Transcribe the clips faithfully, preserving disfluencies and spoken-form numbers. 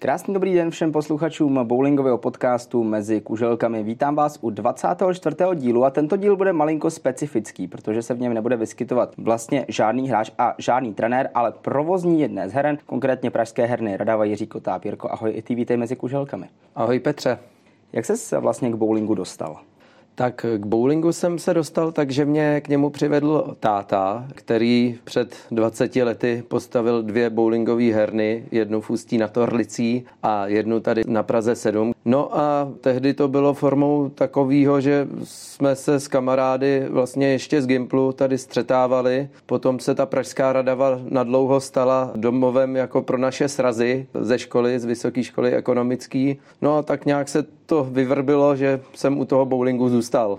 Krásný dobrý den všem posluchačům bowlingového podcastu Mezi kuželkami. Vítám vás u dvacátého čtvrtého dílu a tento díl bude malinko specifický, protože se v něm nebude vyskytovat vlastně žádný hráč a žádný trenér, ale provozní jedné z heren, konkrétně pražské herny Radava Jiří Kotáb. Jirko, ahoj, i ty vítej Mezi kuželkami. Ahoj Petře. Jak ses vlastně k bowlingu dostal? Tak k bowlingu jsem se dostal, takže mě k němu přivedl táta, který před dvaceti lety postavil dvě bowlingové herny, jednu v Ústí nad Orlicí a jednu tady na Praze sedm. No a tehdy to bylo formou takového, že jsme se s kamarády vlastně ještě z Gimplu tady střetávali. Potom se ta pražská Radava nadlouho stala domovem jako pro naše srazy ze školy, z Vysoké školy ekonomické. No a tak nějak se to vyvrbilo, že jsem u toho bowlingu zůstal.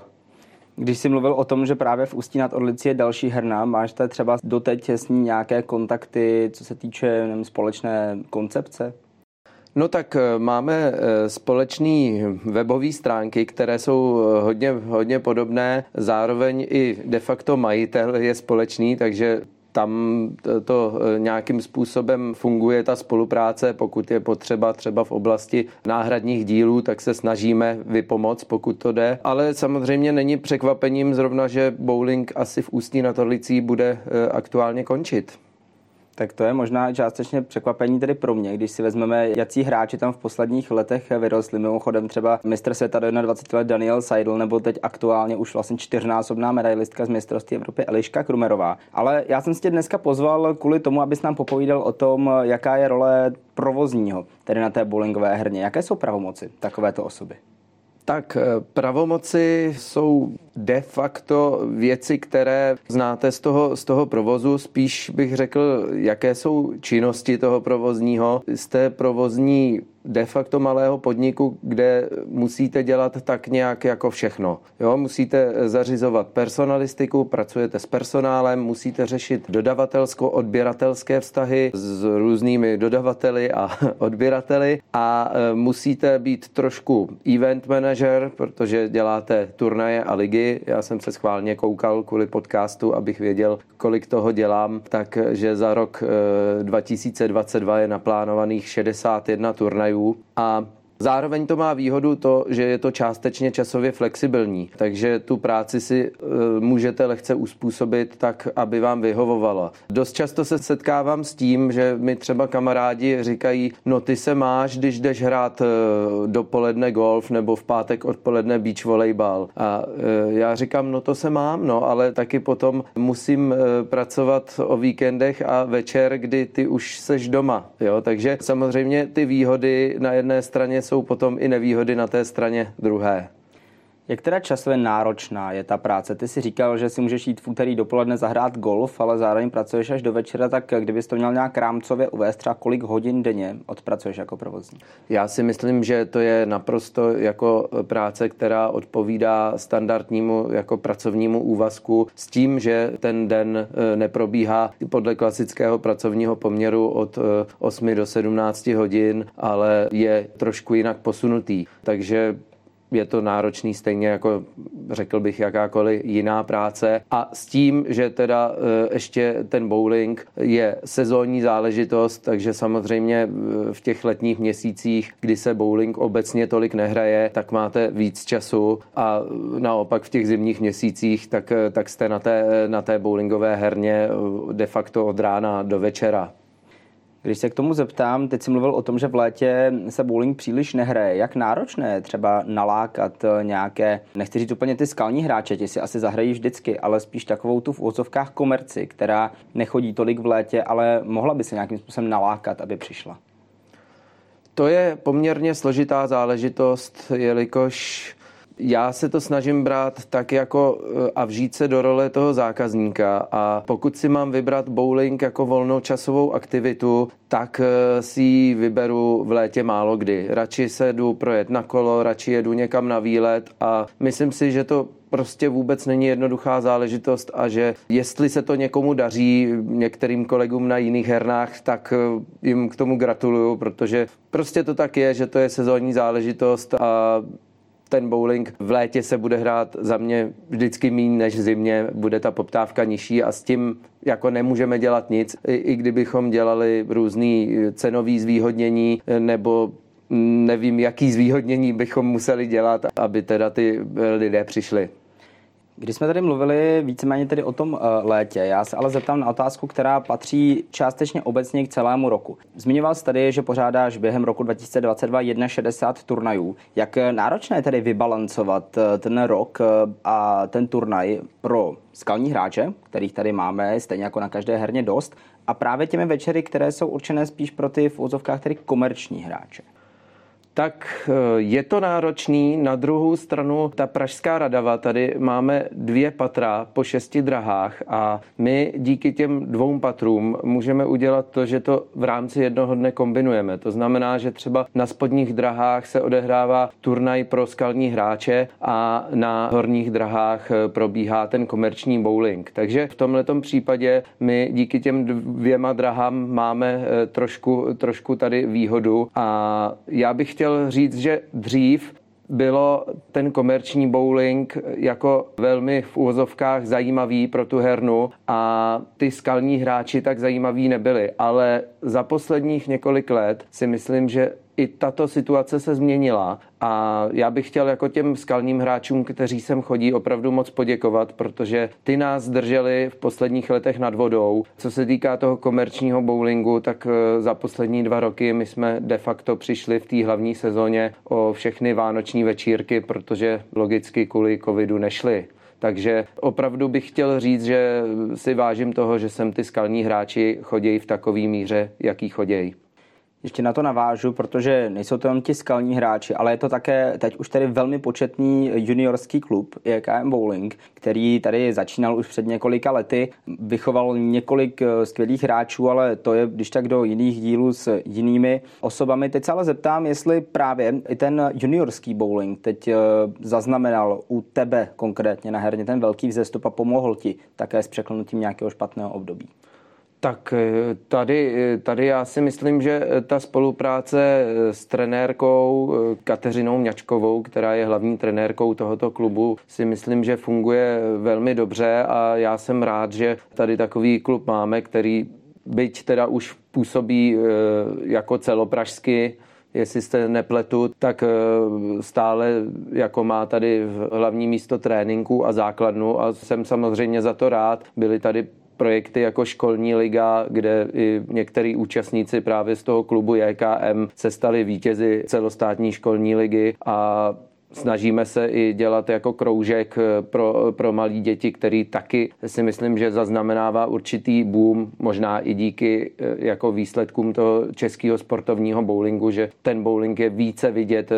Když jsi mluvil o tom, že právě v Ústí nad Orlicí je další herna, máš tady třeba doteď s ní nějaké kontakty, co se týče nevím, společné koncepce? No tak máme společné webové stránky, které jsou hodně, hodně podobné, zároveň i de facto majitel je společný, takže tam to nějakým způsobem funguje ta spolupráce, pokud je potřeba třeba v oblasti náhradních dílů, tak se snažíme vypomoct, pokud to jde. Ale samozřejmě není překvapením zrovna, že bowling asi v Ústí nad Orlicí bude aktuálně končit. Tak to je možná částečně překvapení tedy pro mě, když si vezmeme, jací hráči tam v posledních letech vyrostli. Mimochodem třeba mistr světa do dvaceti jednoho let Daniel Seidel, nebo teď aktuálně už vlastně čtyřnásobná medailistka z mistrovství Evropy Eliška Krumerová. Ale já jsem si tě dneska pozval kvůli tomu, abys nám popovídal o tom, jaká je role provozního, tedy na té bowlingové herně. Jaké jsou pravomoci takovéto osoby? Tak pravomoci jsou de facto věci, které znáte z toho, z toho provozu. Spíš bych řekl, jaké jsou činnosti toho provozního. Z té provozní de facto malého podniku, kde musíte dělat tak nějak jako všechno. Jo, musíte zařizovat personalistiku, pracujete s personálem, musíte řešit dodavatelsko-odběratelské vztahy s různými dodavateli a odběrateli a musíte být trošku event manager, protože děláte turnaje a ligy. Já jsem se schválně koukal kvůli podcastu, abych věděl, kolik toho dělám, takže za rok dva tisíce dvacet dva je naplánovaných šedesát jedna turnajů. A zároveň to má výhodu to, že je to částečně časově flexibilní, takže tu práci si e, můžete lehce uspůsobit tak, aby vám vyhovovala. Dost často se setkávám s tím, že mi třeba kamarádi říkají, no ty se máš, když jdeš hrát e, dopoledne golf nebo v pátek odpoledne beach volejbal. A e, já říkám, no to se mám, no, ale taky potom musím e, pracovat o víkendech a večer, kdy ty už seš doma. Jo? Takže samozřejmě ty výhody na jedné straně jsou potom i nevýhody na té straně druhé. Jak teda časově náročná je ta práce? Ty si říkal, že si můžeš jít v úterý dopoledne zahrát golf, ale zároveň pracuješ až do večera, tak kdybys to měl nějak rámcově uvést, třeba kolik hodin denně odpracuješ jako provozní? Já si myslím, že to je naprosto jako práce, která odpovídá standardnímu jako pracovnímu úvazku s tím, že ten den neprobíhá podle klasického pracovního poměru od osmi do sedmnácti hodin, ale je trošku jinak posunutý. Takže je to náročný stejně jako, řekl bych, jakákoliv jiná práce. A s tím, že teda ještě ten bowling je sezónní záležitost, takže samozřejmě v těch letních měsících, kdy se bowling obecně tolik nehraje, tak máte víc času a naopak v těch zimních měsících, tak, tak jste na té, na té bowlingové herně de facto od rána do večera. Když se k tomu zeptám, teď jsi mluvil o tom, že v létě se bowling příliš nehraje. Jak náročné je třeba nalákat nějaké, nechci říct úplně ty skalní hráče, ti si asi zahrají vždycky, ale spíš takovou tu v uvozovkách komerci, která nechodí tolik v létě, ale mohla by se nějakým způsobem nalákat, aby přišla? To je poměrně složitá záležitost, jelikož Já se to snažím brát tak jako a vžít se do role toho zákazníka, a pokud si mám vybrat bowling jako volnočasovou aktivitu, tak si ji vyberu v létě málo kdy. Radši se jdu projet na kolo, radši jedu někam na výlet, a myslím si, že to prostě vůbec není jednoduchá záležitost, a že jestli se to někomu daří, některým kolegům na jiných hernách, tak jim k tomu gratuluju, protože prostě to tak je, že to je sezónní záležitost a ten bowling v létě se bude hrát za mě vždycky míň než v zimě, bude ta poptávka nižší a s tím jako nemůžeme dělat nic, i, i kdybychom dělali různý cenový zvýhodnění nebo nevím, jaký zvýhodnění bychom museli dělat, aby teda ty lidé přišli. Když jsme tady mluvili víceméně tedy o tom létě, já se ale zeptám na otázku, která patří částečně obecně k celému roku. Zmiňoval jsi tady, že pořádáš během roku dva tisíce dvacet dva šedesát jedna turnajů. Jak náročné je tedy vybalancovat ten rok a ten turnaj pro skalní hráče, kterých tady máme stejně jako na každé herně dost, a právě těmi večery, které jsou určené spíš pro ty v úzovkách tedy komerční hráče? Tak je to náročný. Na druhou stranu ta pražská Radava, tady máme dvě patra po šesti drahách a my díky těm dvou patrům můžeme udělat to, že to v rámci jednoho dne kombinujeme. To znamená, že třeba na spodních drahách se odehrává turnaj pro skalní hráče a na horních drahách probíhá ten komerční bowling. Takže v tomhletom případě my díky těm dvěma drahám máme trošku, trošku tady výhodu, a já bych chtěl říct, že dřív bylo ten komerční bowling jako velmi v uvozovkách zajímavý pro tu hernu a ty skalní hráči tak zajímaví nebyli, ale za posledních několik let si myslím, že i tato situace se změnila, a já bych chtěl jako těm skalním hráčům, kteří sem chodí, opravdu moc poděkovat, protože ty nás drželi v posledních letech nad vodou. Co se týká toho komerčního bowlingu, tak za poslední dva roky my jsme de facto přišli v té hlavní sezóně o všechny vánoční večírky, protože logicky kvůli covidu nešly. Takže opravdu bych chtěl říct, že si vážím toho, že sem ty skalní hráči chodějí v takové míře, jaký chodějí. Ještě na to navážu, protože nejsou to jenom ti skalní hráči, ale je to také teď už tady velmi početný juniorský klub J K M Bowling, který tady začínal už před několika lety, vychoval několik skvělých hráčů, ale to je když tak do jiných dílů s jinými osobami. Teď se ale zeptám, jestli právě i ten juniorský bowling teď zaznamenal u tebe konkrétně na herně ten velký vzestup a pomohl ti také s překlenutím nějakého špatného období. Tak tady, tady já si myslím, že ta spolupráce s trenérkou Kateřinou Mňačkovou, která je hlavní trenérkou tohoto klubu, si myslím, že funguje velmi dobře, a já jsem rád, že tady takový klub máme, který byť teda už působí jako celopražsky, jestli jste nepletu, tak stále jako má tady hlavní místo tréninku a základnu, a jsem samozřejmě za to rád. Byli tady projekty jako školní liga, kde i některý účastníci právě z toho klubu J K M se stali vítězi celostátní školní ligy, a snažíme se i dělat jako kroužek pro, pro malí děti, který taky si myslím, že zaznamenává určitý boom, možná i díky jako výsledkům toho českého sportovního bowlingu, že ten bowling je více vidět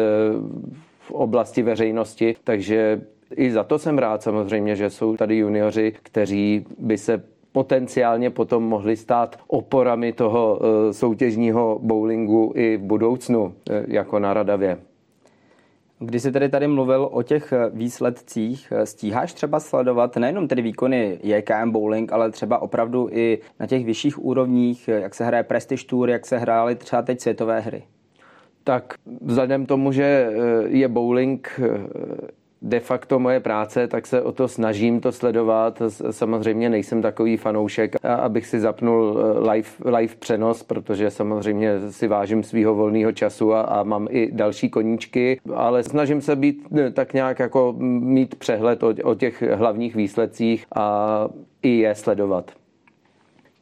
v oblasti veřejnosti, takže i za to jsem rád samozřejmě, že jsou tady junioři, kteří by se potenciálně potom mohli stát oporami toho soutěžního bowlingu i v budoucnu, jako na Radavě. Když jsi tedy tady mluvil o těch výsledcích, stíháš třeba sledovat nejenom tedy výkony J K M Bowling, ale třeba opravdu i na těch vyšších úrovních, jak se hraje Prestige Tour, jak se hrály třeba teď světové hry? Tak vzhledem tomu, že je bowling de facto moje práce, tak se o to snažím to sledovat. Samozřejmě nejsem takový fanoušek, abych si zapnul live, live přenos, protože samozřejmě si vážím svýho volného času a, a mám i další koníčky, ale snažím se být tak nějak jako mít přehled o, o těch hlavních výsledcích a i je sledovat.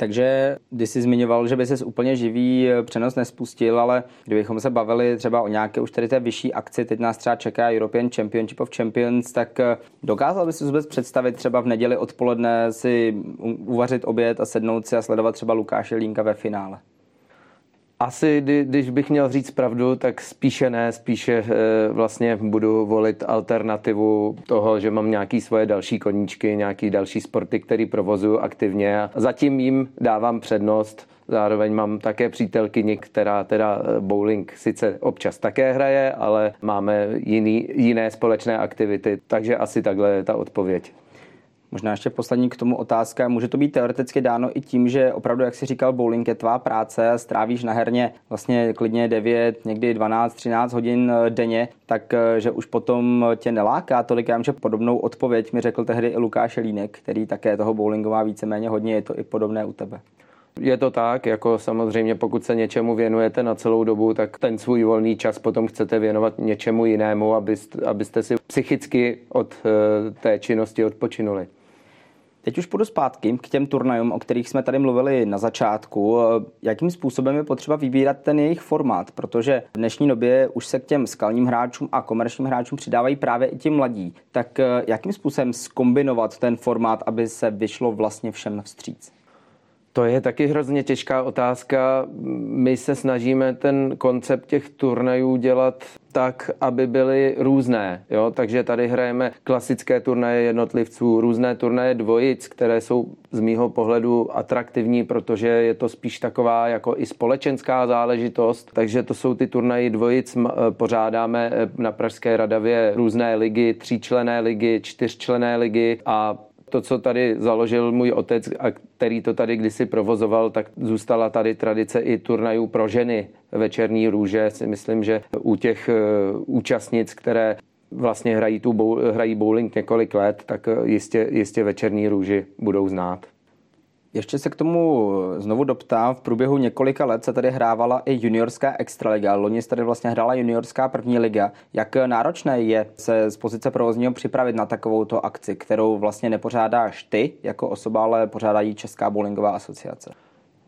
Takže když jsi zmiňoval, že by ses úplně živý přenos nespustil, ale kdybychom se bavili třeba o nějaké už tady té vyšší akci, teď nás třeba čeká European Championship of Champions, tak dokázal bys si vůbec představit třeba v neděli odpoledne si uvařit oběd a sednout si a sledovat třeba Lukáše Línka ve finále? Asi, když bych měl říct pravdu, tak spíše ne, spíše vlastně budu volit alternativu toho, že mám nějaké svoje další koníčky, nějaké další sporty, které provozuju aktivně a zatím jim dávám přednost. Zároveň mám také přítelkyni, která teda bowling sice občas také hraje, ale máme jiný, jiné společné aktivity, takže asi takhle je ta odpověď. Možná ještě poslední k tomu otázka. Může to být teoreticky dáno i tím, že opravdu, jak jsi říkal, bowling je tvá práce, strávíš na herně vlastně klidně devět, někdy dvanáct, třináct hodin denně, takže už potom tě neláká tolik. Já vím, že podobnou odpověď mi řekl tehdy i Lukáš Línek, který také toho bowlingu má víceméně hodně, je to i podobné u tebe. Je to tak, jako samozřejmě pokud se něčemu věnujete na celou dobu, tak ten svůj volný čas potom chcete věnovat něčemu jinému, abyste, abyste si psychicky od té činnosti odpočinuli. Teď už půjdu zpátky k těm turnajům, o kterých jsme tady mluvili na začátku. Jakým způsobem je potřeba vybírat ten jejich formát? Protože v dnešní době už se k těm skalním hráčům a komerčním hráčům přidávají právě i ti mladí. Tak jakým způsobem zkombinovat ten formát, aby se vyšlo vlastně všem vstříc? To je taky hrozně těžká otázka. My se snažíme ten koncept těch turnajů dělat tak, aby byly různé. Jo? Takže tady hrajeme klasické turnaje jednotlivců, různé turnaje dvojic, které jsou z mýho pohledu atraktivní, protože je to spíš taková jako i společenská záležitost. Takže to jsou ty turnaje dvojic. Pořádáme na Pražské Radavě různé ligy, tříčlenné ligy, čtyřčlenné ligy a to, co tady založil můj otec a který to tady kdysi provozoval, tak zůstala tady tradice i turnajů pro ženy. Večerní růže si myslím, že u těch účastnic, které vlastně hrají, tu, hrají bowling několik let, tak jistě, jistě večerní růži budou znát. Ještě se k tomu znovu doptám. V průběhu několika let se tady hrávala i juniorská extraliga. Loni se tady vlastně hrála juniorská první liga. Jak náročné je se z pozice provozního připravit na takovouto akci, kterou vlastně nepořádáš ty jako osoba, ale pořádají Česká bowlingová asociace?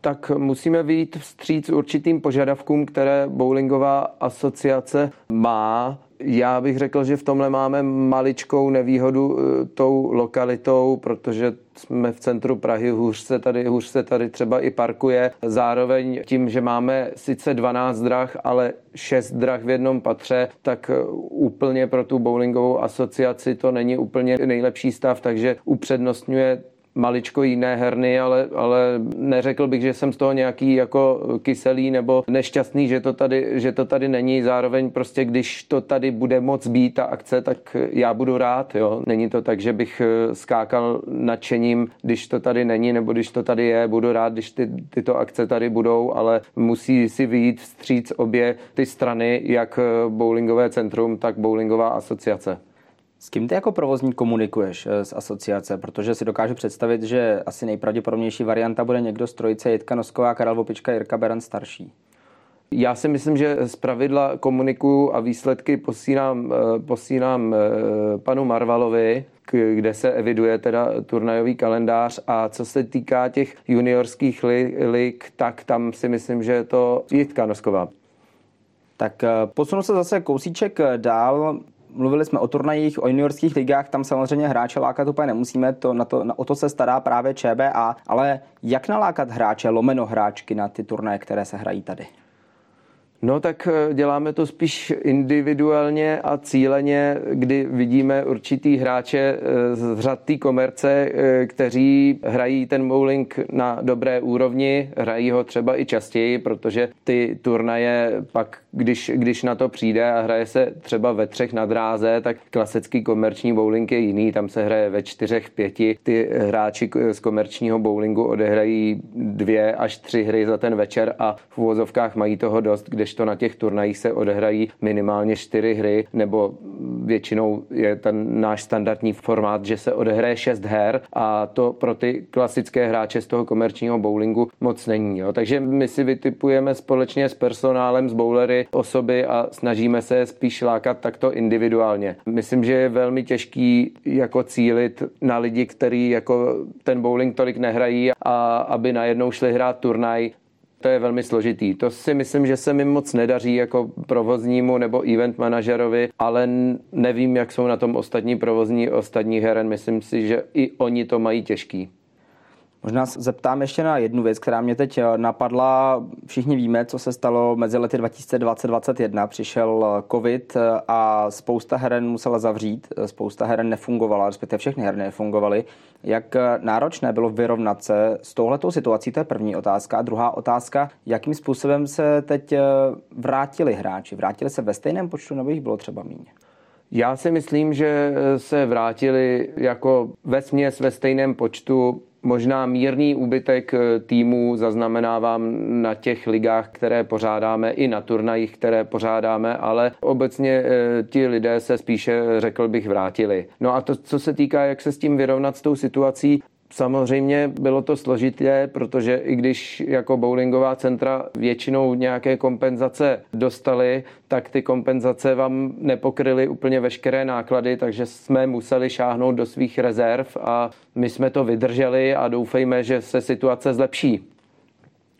Tak musíme vyjít vstříc určitým požadavkům, které bowlingová asociace má. Já bych řekl, že v tomhle máme maličkou nevýhodu tou lokalitou, protože jsme v centru Prahy, hůř se tady, hůř se tady třeba i parkuje. Zároveň tím, že máme sice dvanáct drah, ale šest drah v jednom patře, tak úplně pro tu bowlingovou asociaci to není úplně nejlepší stav, takže upřednostňuje maličko jiné herny, ale, ale neřekl bych, že jsem z toho nějaký jako kyselý nebo nešťastný, že to tady, že to tady není. Zároveň prostě, když to tady bude moc být ta akce, tak já budu rád. Jo. Není to tak, že bych skákal nadšením, když to tady není, nebo když to tady je, budu rád, když ty, tyto akce tady budou, ale musí si vyjít vstříc obě ty strany, jak bowlingové centrum, tak bowlingová asociace. S kým ty jako provozník komunikuješ z asociace? Protože si dokážu představit, že asi nejpravděpodobnější varianta bude někdo z trojice Jitka Nosková, Karel Vopička, Jirka Beran starší. Já si myslím, že zpravidla komunikuju a výsledky posílám, posílám panu Marvalovi, kde se eviduje teda turnajový kalendář, a co se týká těch juniorských lig, tak tam si myslím, že je to Jitka Nosková. Tak posunu se zase kousíček dál. Mluvili jsme o turnajích, o juniorských ligách, tam samozřejmě hráče lákat úplně nemusíme, to, na to, na, o to se stará právě Č B A, ale jak nalákat hráče, lomeno hráčky na ty turnaje, které se hrají tady? No tak děláme to spíš individuálně a cíleně, kdy vidíme určitý hráče z řad té komerce, kteří hrají ten bowling na dobré úrovni, hrají ho třeba i častěji, protože ty turnaje pak, když, když na to přijde a hraje se třeba ve třech na dráze, tak klasický komerční bowling je jiný, tam se hraje ve čtyřech, pěti. Ty hráči z komerčního bowlingu odehrají dvě až tři hry za ten večer a v uvozovkách mají toho dost, kdež to na těch turnajích se odehrají minimálně čtyři hry, nebo většinou je ten náš standardní formát, že se odehraje šest her, a to pro ty klasické hráče z toho komerčního bowlingu moc není. Jo. Takže my si vytipujeme společně s personálem, s bowlery osoby a snažíme se spíš lákat takto individuálně. Myslím, že je velmi těžký jako cílit na lidi, kteří jako ten bowling tolik nehrají, a aby najednou šli hrát turnaj. To je velmi složitý. To si myslím, že se mi moc nedaří jako provoznímu nebo event manažerovi, ale nevím, jak jsou na tom ostatní provozní ostatní heren. Myslím si, že i oni to mají těžký. Možná se zeptám ještě na jednu věc, která mě teď napadla. Všichni víme, co se stalo mezi lety dva tisíce dvacet a dva tisíce dvacet jedna. Přišel covid a spousta heren musela zavřít, spousta heren nefungovala, respektive všechny herny nefungovaly. Jak náročné bylo vyrovnat se s touhletou situací, to je první otázka. A druhá otázka, jakým způsobem se teď vrátili hráči? Vrátili se ve stejném počtu, nebo jich bylo třeba méně? Já si myslím, že se vrátili jako vesměs ve stejném počtu. Možná mírný úbytek týmů zaznamenávám na těch ligách, které pořádáme, i na turnajích, které pořádáme, ale obecně ti lidé se spíše, řekl bych, vrátili. No a to, co se týká, jak se s tím vyrovnat s tou situací, samozřejmě bylo to složité, protože i když jako bowlingová centra většinou nějaké kompenzace dostali, tak ty kompenzace vám nepokryly úplně veškeré náklady, takže jsme museli šáhnout do svých rezerv a my jsme to vydrželi a doufejme, že se situace zlepší.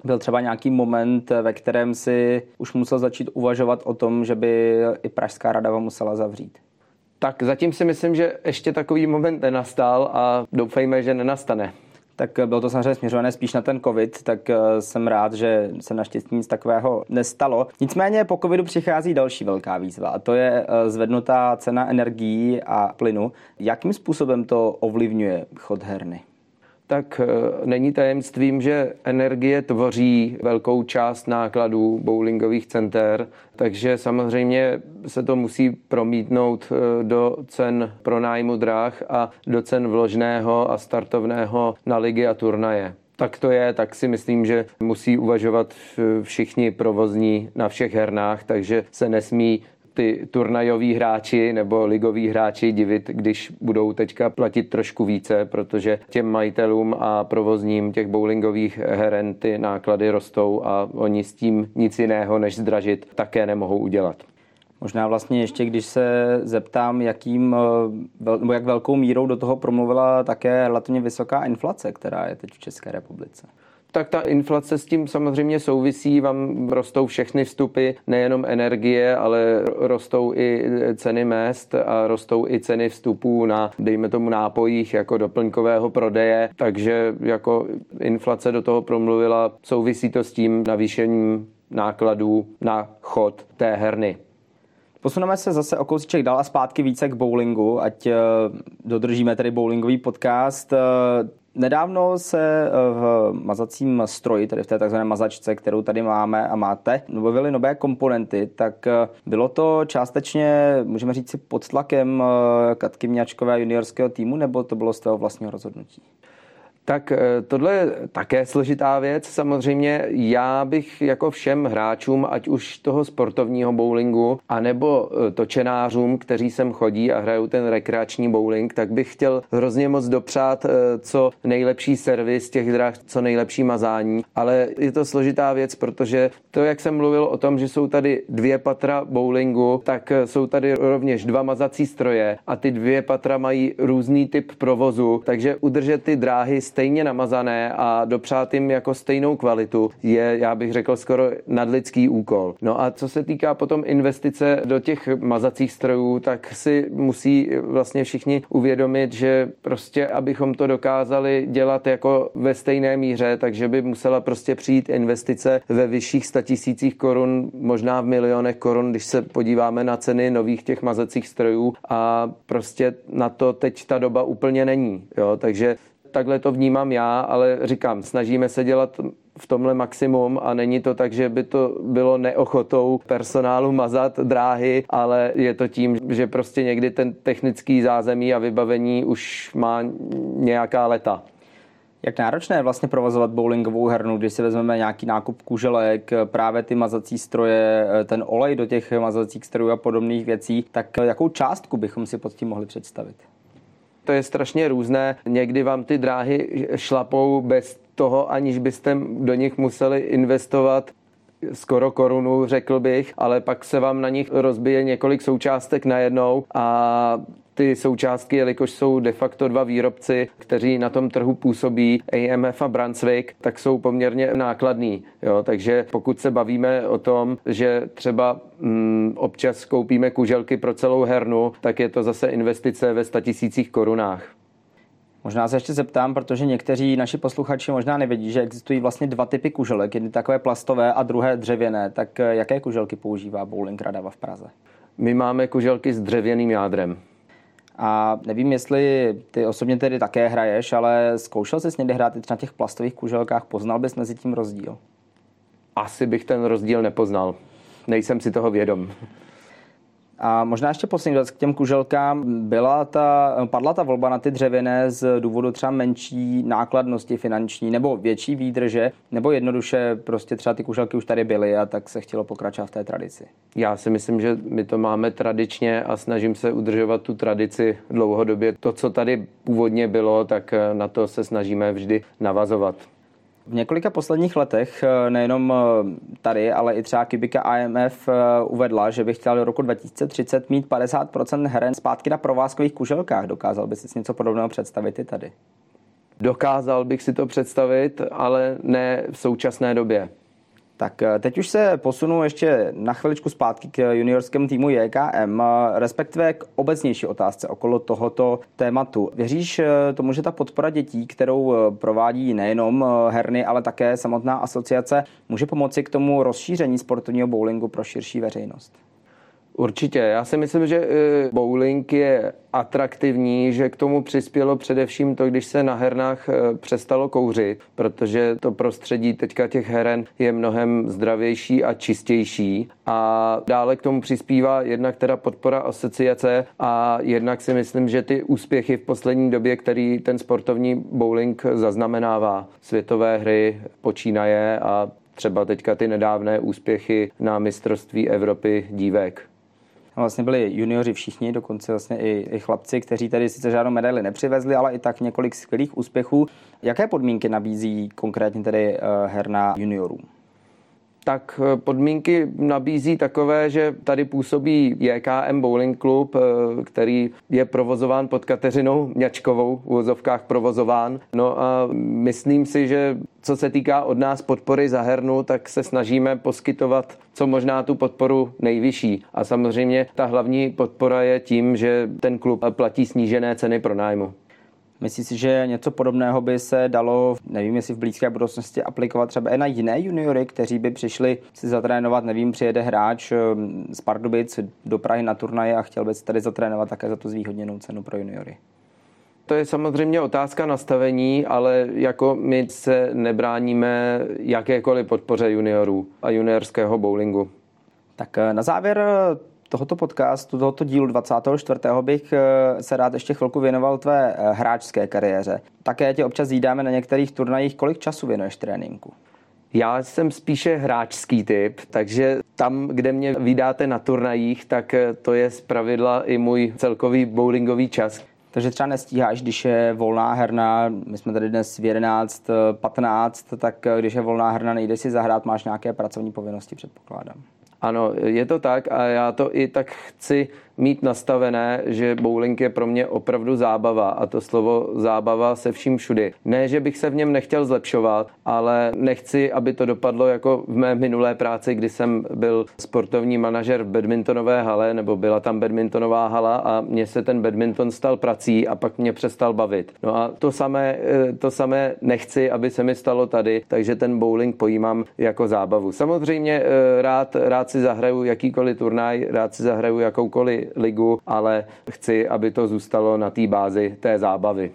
Byl třeba nějaký moment, ve kterém si už musel začít uvažovat o tom, že by i Pražská Radava musela zavřít? Tak zatím si myslím, že ještě takový moment nenastal a doufejme, že nenastane. Tak bylo to samozřejmě směřované spíš na ten covid, tak jsem rád, že se naštěstí nic takového nestalo. Nicméně po covidu přichází další velká výzva a to je zvednutá cena energií a plynu. Jakým způsobem to ovlivňuje chod herny? Tak není tajemstvím, že energie tvoří velkou část nákladů bowlingových center, takže samozřejmě se to musí promítnout do cen pronájmu drah a do cen vložného a startovného na ligy a turnaje. Tak to je, tak si myslím, že musí uvažovat všichni provozní na všech hernách, takže se nesmí ty turnajoví hráči nebo ligoví hráči divit, když budou teďka platit trošku více, protože těm majitelům a provozním těch bowlingových heren ty náklady rostou a oni s tím nic jiného než zdražit také nemohou udělat. Možná vlastně ještě, když se zeptám, jakým, nebo jak velkou mírou do toho promluvila také relativně vysoká inflace, která je teď v České republice. Tak ta inflace s tím samozřejmě souvisí, vám rostou všechny vstupy, nejenom energie, ale rostou i ceny mezd a rostou i ceny vstupů na, dejme tomu, nápojích jako doplňkového prodeje, takže jako inflace do toho promluvila, souvisí to s tím navýšením nákladů na chod té herny. Posuneme se zase o kousíček dál a zpátky více k bowlingu, ať dodržíme tedy bowlingový podcast. Nedávno se v mazacím stroji, tedy v té takzvané mazačce, kterou tady máme a máte, objevily nové komponenty, tak bylo to částečně, můžeme říct si, pod tlakem Katky Mňačkové juniorského týmu, nebo to bylo z toho vlastního rozhodnutí? Tak tohle je také složitá věc. Samozřejmě já bych jako všem hráčům, ať už toho sportovního bowlingu, anebo točenářům, kteří sem chodí a hrajou ten rekreační bowling, tak bych chtěl hrozně moc dopřát co nejlepší servis těch drah, co nejlepší mazání. Ale je to složitá věc, protože to, jak jsem mluvil o tom, že jsou tady dvě patra bowlingu, tak jsou tady rovněž dva mazací stroje a ty dvě patra mají různý typ provozu, takže udržet ty dráhy stejně namazané a dopřát jim jako stejnou kvalitu je, já bych řekl, skoro nadlidský úkol. No a co se týká potom investice do těch mazacích strojů, tak si musí vlastně všichni uvědomit, že prostě abychom to dokázali dělat jako ve stejné míře, takže by musela prostě přijít investice ve vyšších statisících korun, možná v milionech korun, když se podíváme na ceny nových těch mazacích strojů a prostě na to teď ta doba úplně není. Jo? Takže takhle to vnímám já, ale říkám, snažíme se dělat v tomhle maximum a není to tak, že by to bylo neochotou personálu mazat dráhy, ale je to tím, že prostě někdy ten technický zázemí a vybavení už má nějaká leta. Jak náročné je vlastně provozovat bowlingovou hernu, když si vezmeme nějaký nákup kuželek, právě ty mazací stroje, ten olej do těch mazacích strojů a podobných věcí, tak jakou částku bychom si pod tím mohli představit? To je strašně různé. Někdy vám ty dráhy šlapou bez toho, aniž byste do nich museli investovat skoro korunu, řekl bych, ale pak se vám na nich rozbije několik součástek najednou a ty součástky, jelikož jsou de facto dva výrobci, kteří na tom trhu působí, A M F a Brunswick, tak jsou poměrně nákladný. Jo? Takže pokud se bavíme o tom, že třeba mm, občas koupíme kuželky pro celou hernu, tak je to zase investice ve statisících korunách. Možná se ještě zeptám, protože někteří naši posluchači možná nevědí, že existují vlastně dva typy kuželek, jedny takové plastové a druhé dřevěné. Tak jaké kuželky používá Bowling Radava v Praze? My máme kuželky s dřevěným jádrem. A nevím, jestli ty osobně tedy také hraješ, ale zkoušel jsi někdy hrát i na těch plastových kuželkách, poznal bys mezi tím rozdíl? Asi bych ten rozdíl nepoznal. Nejsem si toho vědom. A možná ještě poslední věc k těm kuželkám. Byla ta, padla ta volba na ty dřevěné z důvodu třeba menší nákladnosti finanční nebo větší výdrže, nebo jednoduše prostě třeba ty kuželky už tady byly a tak se chtělo pokračovat v té tradici? Já si myslím, že my to máme tradičně a snažím se udržovat tu tradici dlouhodobě. To, co tady původně bylo, tak na to se snažíme vždy navazovat. V několika posledních letech, nejenom tady, ale i třeba Kibika A M F uvedla, že by chtěla do roku dva tisíce třicet mít padesát procent heren zpátky na provázkových kuželkách. Dokázal bys si něco podobného představit i tady? Dokázal bych si to představit, ale ne v současné době. Tak teď už se posunu ještě na chviličku zpátky k juniorskému týmu J K M, respektive k obecnější otázce okolo tohoto tématu. Věříš tomu, že ta podpora dětí, kterou provádí nejenom herny, ale také samotná asociace, může pomoci k tomu rozšíření sportovního bowlingu pro širší veřejnost? Určitě. Já si myslím, že bowling je atraktivní, že k tomu přispělo především to, když se na hernách přestalo kouřit, protože to prostředí teďka těch heren je mnohem zdravější a čistější. A dále k tomu přispívá jednak teda podpora asociace a jednak si myslím, že ty úspěchy v poslední době, který ten sportovní bowling zaznamenává, světové hry počínaje a třeba teďka ty nedávné úspěchy na mistrovství Evropy dívek. Vlastně byli junioři všichni, dokonce vlastně i, i chlapci, kteří tady sice žádnou medaili nepřivezli, ale i tak několik skvělých úspěchů. Jaké podmínky nabízí konkrétně tedy herna juniorům? Tak podmínky nabízí takové, že tady působí J K M Bowling Klub, který je provozován pod Kateřinou Mňačkovou, v uvozovkách provozován. No a myslím si, že co se týká od nás podpory za hernu, tak se snažíme poskytovat co možná tu podporu nejvyšší. A samozřejmě ta hlavní podpora je tím, že ten klub platí snížené ceny pronájmu. Myslíš si, že něco podobného by se dalo, nevím, jestli v blízké budoucnosti aplikovat třeba i na jiné juniory, kteří by přišli si zatrénovat, nevím, přijede hráč z Pardubic do Prahy na turnaje a chtěl by si tady zatrénovat také za tu zvýhodněnou cenu pro juniory? To je samozřejmě otázka nastavení, ale jako my se nebráníme jakékoliv podpoře juniorů a juniorského bowlingu. Tak na závěr tohoto podcastu, tohoto dílu dvacátého čtvrtého bych se rád ještě chvilku věnoval tvé hráčské kariéře. Také tě občas jídáme na některých turnajích. Kolik času věnuješ tréninku? Já jsem spíše hráčský typ, takže tam, kde mě vydáte na turnajích, tak to je zpravidla i můj celkový bowlingový čas. Takže třeba nestíháš, když je volná herna, my jsme tady dnes v jedenáct patnáct, tak když je volná herna, nejdeš si zahrát, máš nějaké pracovní povinnosti, předpokládám. Ano, je to tak a já to i tak chci mít nastavené, že bowling je pro mě opravdu zábava a to slovo zábava se vším všudy. Ne, že bych se v něm nechtěl zlepšovat, ale nechci, aby to dopadlo jako v mé minulé práci, kdy jsem byl sportovní manažer v badmintonové hale, nebo byla tam badmintonová hala a mně se ten badminton stal prací a pak mě přestal bavit. No a to samé, to samé nechci, aby se mi stalo tady, takže ten bowling pojímám jako zábavu. Samozřejmě rád, rád si zahraju jakýkoliv turnaj, rád si zahraju jakoukoliv ligu, ale chci, aby to zůstalo na té bázi té zábavy.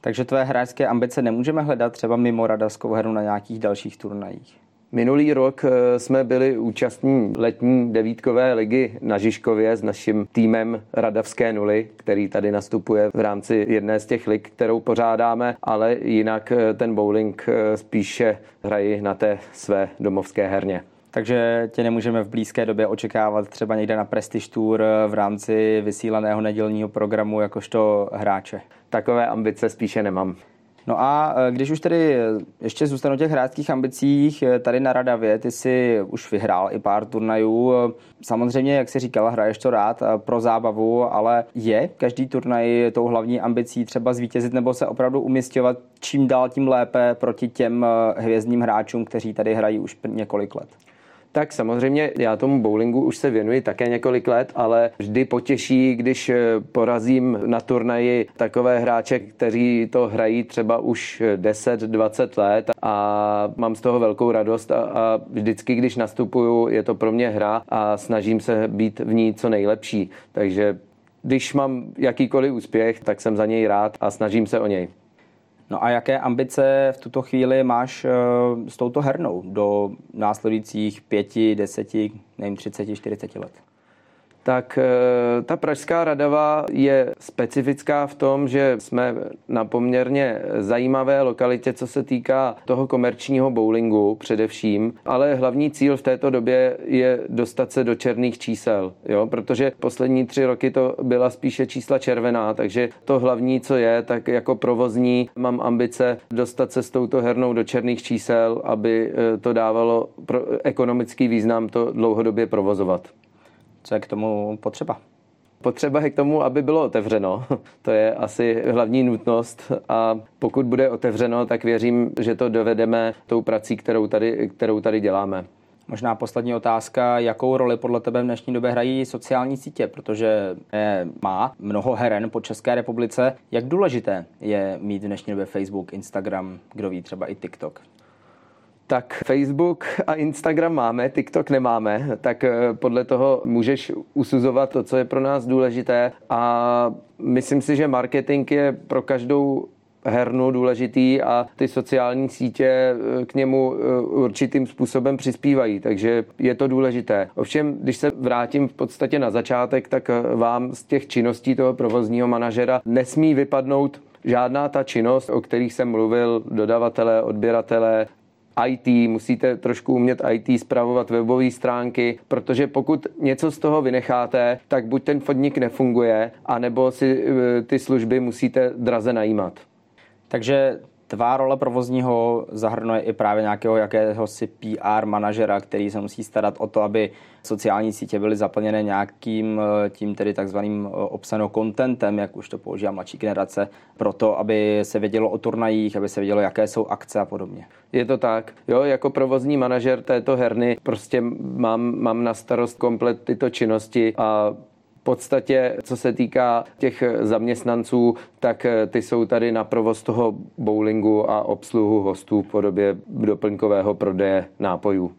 Takže tvé hráčské ambice nemůžeme hledat třeba mimo Radavskou hru na nějakých dalších turnajích? Minulý rok jsme byli účastní letní devítkové ligy na Žižkově s naším týmem Radavské nuly, který tady nastupuje v rámci jedné z těch lig, kterou pořádáme, ale jinak ten bowling spíše hrají na té své domovské herně. Takže tě nemůžeme v blízké době očekávat třeba někde na Prestige Tour v rámci vysílaného nedělního programu jakožto hráče. Takové ambice spíše nemám. No a když už tedy ještě zůstanu těch hráčských ambicích tady na Radavě, ty jsi už vyhrál i pár turnajů. Samozřejmě, jak jsi říkala, hraješ to rád pro zábavu, ale je každý turnaj tou hlavní ambicí třeba zvítězit nebo se opravdu umisťovat čím dál tím lépe proti těm hvězdním hráčům, kteří tady hrají už několik let? Tak samozřejmě já tomu bowlingu už se věnuji také několik let, ale vždy potěší, když porazím na turnaji takové hráče, kteří to hrají třeba už deset, dvacet let, a mám z toho velkou radost a, a vždycky, když nastupuju, je to pro mě hra a snažím se být v ní co nejlepší. Takže když mám jakýkoliv úspěch, tak jsem za něj rád a snažím se o něj. No a jaké ambice v tuto chvíli máš s touto hernou do následujících pěti, deseti, nevím, třiceti, čtyřiceti let? Tak ta pražská Radava je specifická v tom, že jsme na poměrně zajímavé lokalitě, co se týká toho komerčního bowlingu především, ale hlavní cíl v této době je dostat se do černých čísel, jo? Protože poslední tři roky to byla spíše čísla červená, takže to hlavní, co je, tak jako provozní mám ambice dostat se s touto hernou do černých čísel, aby to dávalo ekonomický význam to dlouhodobě provozovat. Co je k tomu potřeba? Potřeba je k tomu, aby bylo otevřeno. To je asi hlavní nutnost a pokud bude otevřeno, tak věřím, že to dovedeme tou prací, kterou tady, kterou tady děláme. Možná poslední otázka, jakou roli podle tebe v dnešní době hrají sociální sítě, protože má mnoho heren po České republice. Jak důležité je mít v dnešní době Facebook, Instagram, kdo ví, třeba i TikTok? Tak Facebook a Instagram máme, TikTok nemáme, tak podle toho můžeš usuzovat to, co je pro nás důležité, a myslím si, že marketing je pro každou hernu důležitý a ty sociální sítě k němu určitým způsobem přispívají, takže je to důležité. Ovšem, když se vrátím v podstatě na začátek, tak vám z těch činností toho provozního manažera nesmí vypadnout žádná ta činnost, o kterých jsem mluvil, dodavatelé, odběratelé, í té, musíte trošku umět í té, spravovat webové stránky, protože pokud něco z toho vynecháte, tak buď ten podnik nefunguje, anebo si ty služby musíte draze najímat. Takže tvá role provozního zahrnuje i právě nějakého jakéhosi pé er manažera, který se musí starat o to, aby sociální sítě byly zaplněné nějakým tím tedy takzvaným obsahem contentem, jak už to používá mladší generace, proto, aby se vědělo o turnajích, aby se vědělo, jaké jsou akce a podobně. Je to tak. Jo, jako provozní manažer této herny prostě mám, mám na starost komplet tyto činnosti a v podstatě, co se týká těch zaměstnanců, tak ty jsou tady na provoz toho bowlingu a obsluhu hostů v podobě doplňkového prodeje nápojů.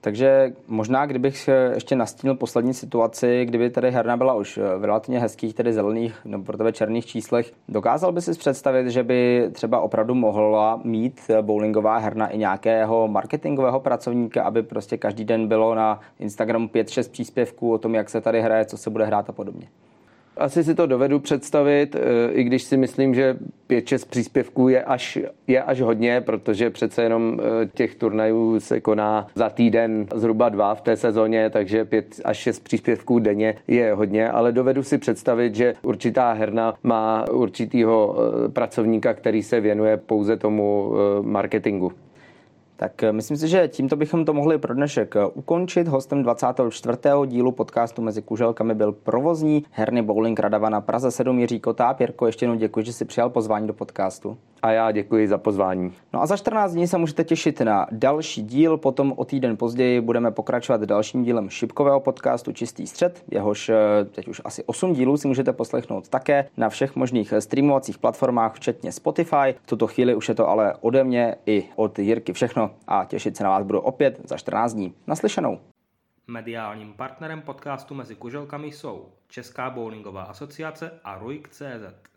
Takže možná, kdybych ještě nastínil poslední situaci, kdyby tady herna byla už v relativně hezkých, tedy zelených nebo pro tebe černých číslech, dokázal by si představit, že by třeba opravdu mohla mít bowlingová herna i nějakého marketingového pracovníka, aby prostě každý den bylo na Instagramu pět šest příspěvků o tom, jak se tady hraje, co se bude hrát a podobně? Asi si to dovedu představit, i když si myslím, že pět šest příspěvků je až, je až hodně, protože přece jenom těch turnajů se koná za týden zhruba dva v té sezóně, takže pět až šest příspěvků denně je hodně, ale dovedu si představit, že určitá herna má určitýho pracovníka, který se věnuje pouze tomu marketingu. Tak myslím si, že tímto bychom to mohli pro dnešek ukončit. Hostem dvacátého čtvrtého dílu podcastu Mezi kuželkami byl provozní herny Bowling Radava na Praze sedm Jiří Kotáb. Jirko, ještě jednou děkuji, že jsi přijal pozvání do podcastu. A já děkuji za pozvání. No a za čtrnáct dní se můžete těšit na další díl, potom o týden později budeme pokračovat dalším dílem šipkového podcastu Čistý střed, jehož teď už asi osm dílů si můžete poslechnout také na všech možných streamovacích platformách, včetně Spotify. V tuto chvíli už je to ale ode mě i od Jirky všechno a těšit se na vás budu opět za čtrnáct dní. Naslyšenou. Mediálním partnerem podcastu Mezi kuželkami jsou Česká bowlingová asociace a Ruik tečka cé zet.